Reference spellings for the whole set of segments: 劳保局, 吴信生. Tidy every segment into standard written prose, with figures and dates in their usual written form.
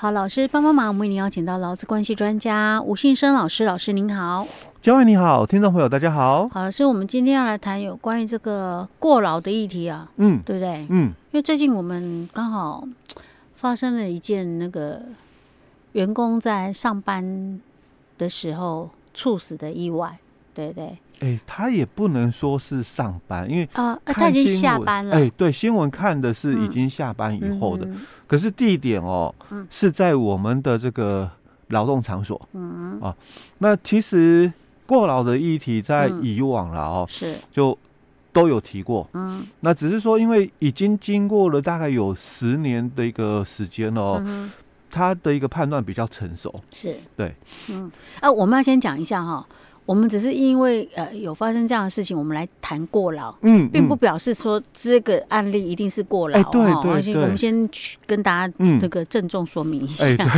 好，老师帮帮忙，我们已经邀请到劳资关系专家吴信生老师，老师您好。嘉惠你好，听众朋友大家好。好，老师，我们今天要来谈有关于这个过劳的议题啊，对不对？因为最近我们刚好发生了一件那个员工在上班的时候猝死的意外，对不对？他也不能说是上班，因为他已经下班了。对，新闻看的是已经下班以后的，可是地点是在我们的这个劳动场所。那其实过劳的议题在以往了是就都有提过。那只是说，因为已经经过了大概有10年的一个时间了他的一个判断比较成熟。是，对，我们要先讲一下哈。我们只是因为有发生这样的事情，我们来谈过劳，并不表示说这个案例一定是过劳。对，我们先跟大家这个郑重说明一下。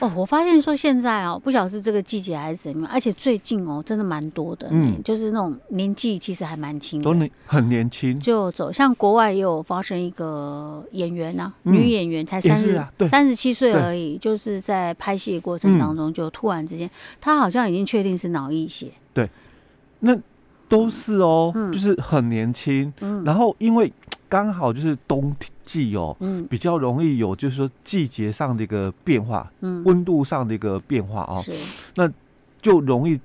我发现说现在不晓得是这个季节还是怎么样，而且最近真的蛮多的，就是那种年纪其实还蛮轻的，都很年轻就走。像国外也有发生一个演员啊，女演员才37岁而已，就是在拍戏的过程当中就突然之间，她好像已经确定是脑溢血。对，那都是就是很年轻，然后因为刚好就是冬季比较容易有就是说季节上的一个变化，温度上的一个变化那就容易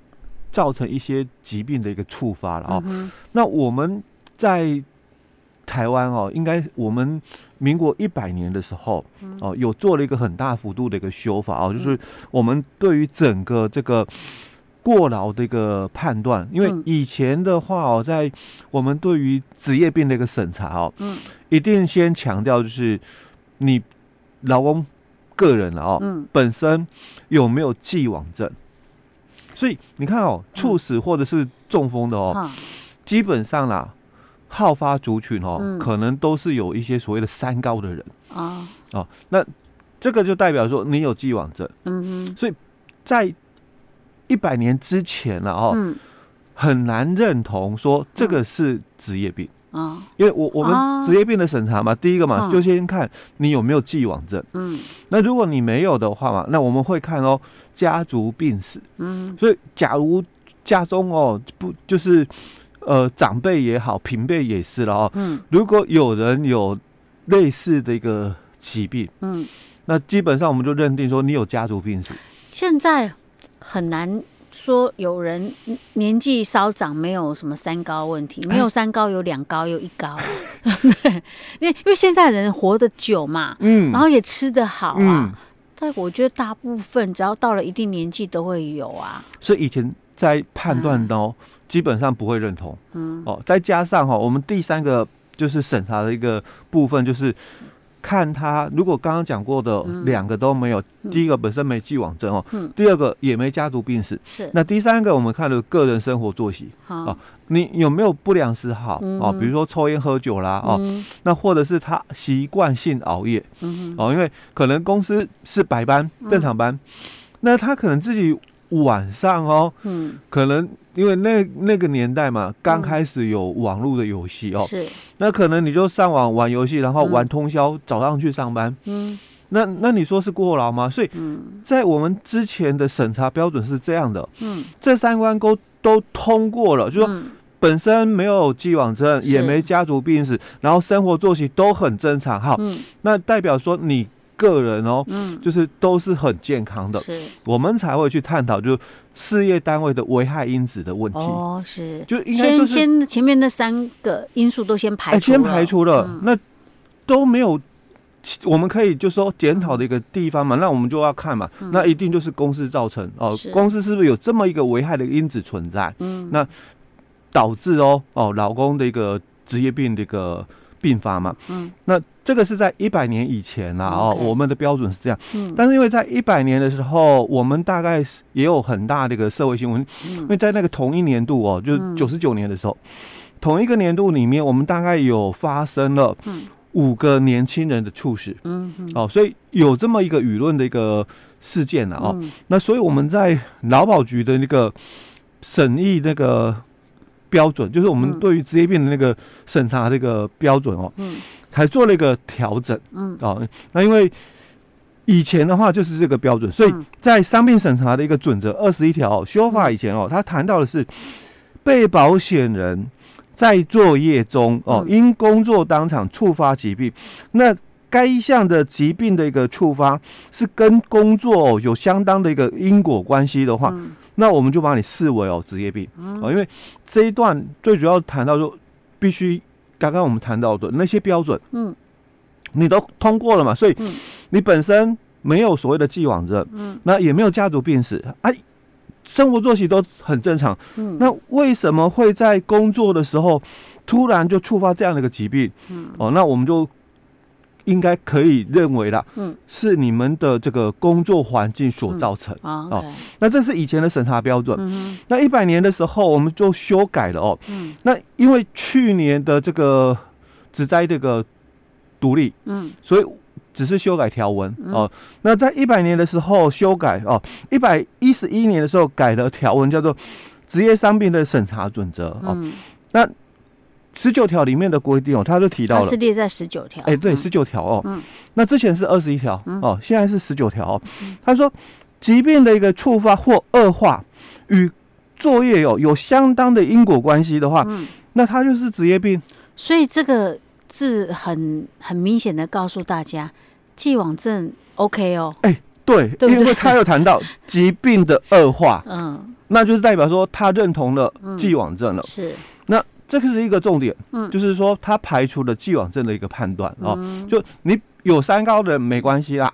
造成一些疾病的一个触发了那我们在台湾应该我们民国100年的时候有做了一个很大幅度的一个修法就是我们对于整个这个过劳的一个判断，因为以前的话在我们对于职业病的一个审查一定先强调就是你劳工个人本身有没有既往症，所以你看猝死或者是中风的基本上好发族群可能都是有一些所谓的三高的人那这个就代表说你有既往症，所以在100年之前了很难认同说这个是职业病因为我们职业病的审查嘛，第一个嘛就先看你有没有既往症，那如果你没有的话嘛，那我们会看家族病史，所以假如家中不就是长辈也好，平辈也是了如果有人有类似的一个疾病，那基本上我们就认定说你有家族病史。现在很难说有人年纪稍长没有什么三高问题，没有三高有2高有1高因为现在人活得久嘛，然后也吃得好但我觉得大部分只要到了一定年纪都会有所以以前在判断的基本上不会认同再加上我们第三个就是审查的一个部分，就是看他如果刚刚讲过的2个都没有，第一个本身没既往症第二个也没家族病史，那第三个我们看了个人生活作息你有没有不良嗜好比如说抽烟喝酒啦那或者是他习惯性熬夜因为可能公司是白班正常班那他可能自己晚上可能因为那个年代嘛，刚开始有网络的游戏是，那可能你就上网玩游戏，然后玩通宵，早上去上班，那你说是过劳吗？所以在我们之前的审查标准是这样的，这3关都通过了，就说本身没有既往症，也没家族病史，然后生活作息都很正常，好，那代表说你个人就是都是很健康的，我们才会去探讨就是事业单位的危害因子的问题。是，就应该就是先前面那3个因素都先排除了，那都没有，我们可以就说检讨的一个地方嘛，那我们就要看嘛，那一定就是公司造成公司是不是有这么一个危害的因子存在？那导致劳工的一个职业病的一个并发嘛，那这个是在100年以前啦我们的标准是这样，但是因为在100年的时候，我们大概也有很大的一个社会新闻，因为在那个同一年度就99年的时候，同一个年度里面，我们大概有发生了5个年轻人的猝死，所以有这么一个舆论的一个事件啦那所以我们在劳保局的那个审议那个标准，就是我们对于职业病的那个审查这个标准才做了一个调整那因为以前的话就是这个标准，所以在伤病审查的一个准则21条、哦、修法以前哦，他谈到的是被保险人在作业中哦，因工作当场触发疾病，那该项的疾病的一个触发是跟工作哦有相当的一个因果关系的话，那我们就把你视为哦职业病哦，因为这一段最主要谈到说必须刚刚我们谈到的那些标准，你都通过了嘛，所以你本身没有所谓的既往症，那也没有家族病史，生活作息都很正常，那为什么会在工作的时候突然就触发这样的一个疾病？哦，那我们就应该可以认为啦，是你们的这个工作环境所造成。哦，那这是以前的审查标准。那100年的时候我们就修改了哦。那因为去年的这个职灾这个独立，所以只是修改条文哦。那在100年的时候修改哦，111年的时候改了条文，叫做《职业伤病的审查准则》哦。那19条里面的规定哦，他就提到了，是列在19条。哎，对，19条哦。那之前是21条哦，现在是19条哦。他说，疾病的一个触发或恶化与作业有相当的因果关系的话，那他就是职业病。所以这个字很明显的告诉大家，既往症 OK 哦。哎，对，因为他有谈到疾病的恶化，那就是代表说他认同了既往症了。是。那这个是一个重点，就是说他排除了既往症的一个判断哦，就你有三高的没关系啦，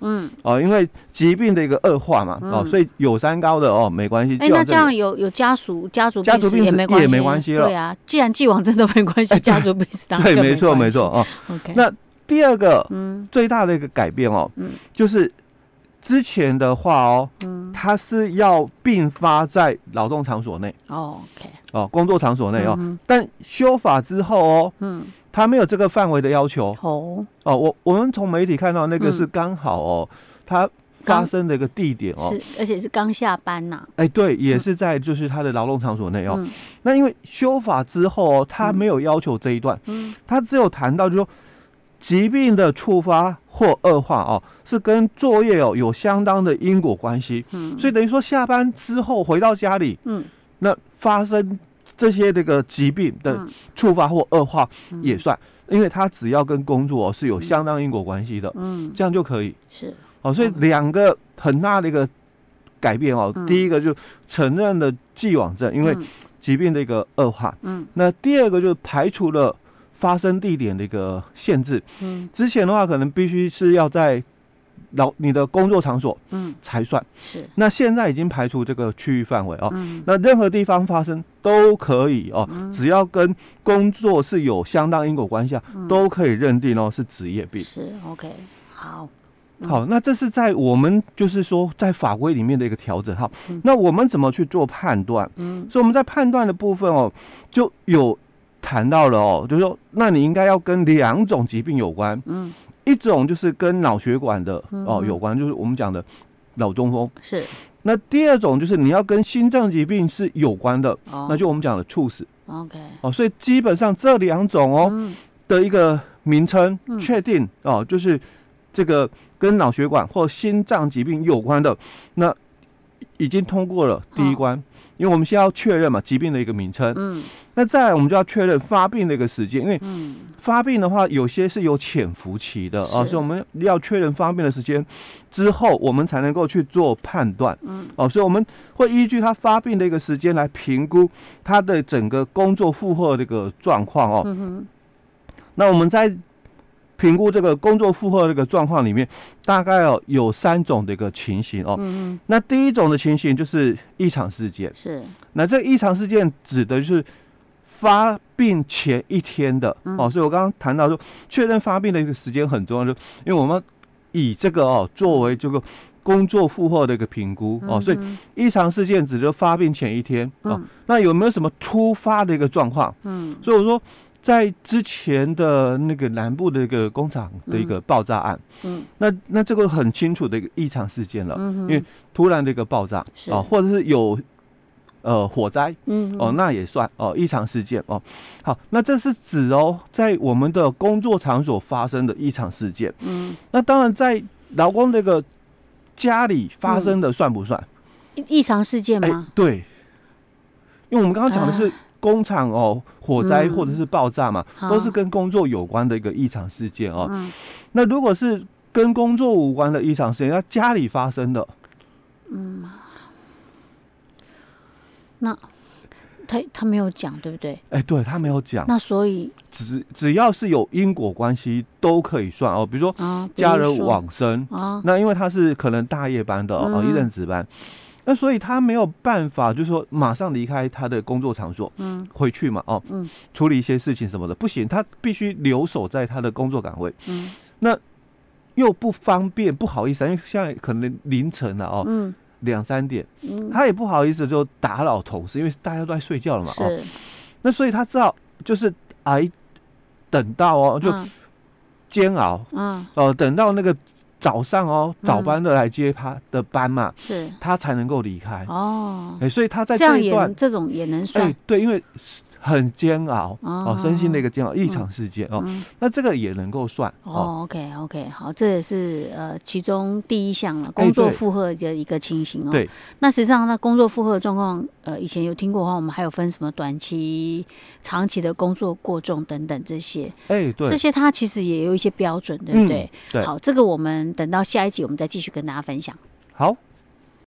因为疾病的一个恶化嘛，所以有三高的哦没关系。哎，那这样有家族病史也没关系了，对啊，既然既往症都没关系，家族病史当然对，没错哦。那第二个最大的一个改变哦，就是之前的话哦，它是要并发在劳动场所内哦，工作场所内哦，但修法之后哦，它没有这个范围的要求哦。哦，我们从媒体看到那个是刚好哦，它发生的一个地点哦，是而且是刚下班呐。哎，对，也是在就是它的劳动场所内哦。那因为修法之后哦，它没有要求这一段，它只有谈到就说，疾病的触发或恶化哦，是跟作业哦有相当的因果关系，所以等于说下班之后回到家里，那发生这些这个疾病的触发或恶化也算，因为它只要跟工作哦是有相当因果关系的，这样就可以是哦，所以两个很大的一个改变哦，第一个就承认了既往症，因为疾病的一个恶化，那第二个就排除了发生地点的一个限制，之前的话可能必须是要在你的工作场所，才算是。那现在已经排除这个区域范围哦，那任何地方发生都可以哦，只要跟工作是有相当因果关系，都可以认定哦是职业病。是 OK， 好。好，那这是在我们就是说在法规里面的一个调整。好，那我们怎么去做判断？所以我们在判断的部分哦，就有谈到了哦，就是说，那你应该要跟两种疾病有关，一种就是跟脑血管的哦有关，就是我们讲的脑中风是。那第二种就是你要跟心脏疾病是有关的，那就我们讲的猝死。OK， 哦，所以基本上这两种哦、的一个名称确定哦，就是这个跟脑血管或心脏疾病有关的，那已经通过了第一关。因为我们先要确认嘛疾病的一个名称，那再来我们就要确认发病的一个时间，因为发病的话有些是有潜伏期的啊，所以我们要确认发病的时间之后，我们才能够去做判断，所以我们会依据它发病的一个时间来评估它的整个工作负荷的一个状况哦，那我们在评估这个工作负荷的一个状况里面，大概哦有3种的一个情形哦。那第一种的情形就是异常事件，是。那这个异常事件指的就是发病前1天的哦，所以我刚刚谈到说，确认发病的一个时间很重要，就因为我们以这个哦作为这个工作负荷的一个评估哦，所以异常事件指的就是发病前1天哦。那有没有什么突发的一个状况？所以我说，在之前的那个南部的一个工厂的一个爆炸案，那这个很清楚的一个异常事件了，因为突然的一个爆炸啊，或者是有火灾，哦，那也算哦异常事件哦。好，那这是指哦在我们的工作场所发生的异常事件。那当然在劳工这个家里发生的算不算异常事件吗？对，因为我们刚刚讲的是工厂哦，火灾或者是爆炸嘛，都是跟工作有关的一个异常事件哦。那如果是跟工作无关的异常事件，那家里发生的，那他没有讲，对不对？对，他没有讲。那所以只要是有因果关系都可以算哦。比如说家人往生，那因为他是可能大夜班的哦，一人值班，那所以他没有办法，就是说马上离开他的工作场所，回去嘛，哦，处理一些事情什么的，不行，他必须留守在他的工作岗位。那又不方便，不好意思，因为现在可能凌晨了哦。2-3点，他也不好意思就打扰同事，因为大家都在睡觉了嘛。哦，那所以他知道就是等到哦，就煎熬，等到那个早上哦，早班的来接他的班嘛，是他才能够离开哦。所以他在这一段这种也能算，对，因为很煎熬哦，身心的一个煎熬，异常事件哦，那这个也能够算哦。OK， 好，这也是其中第一项了，工作负荷的一个情形哦。对，那实际上那工作负荷的状况，以前有听过的话，我们还有分什么短期、长期的工作过重等等这些。对，这些它其实也有一些标准，对不对？对。好，这个我们等到下一集我们再继续跟大家分享。好。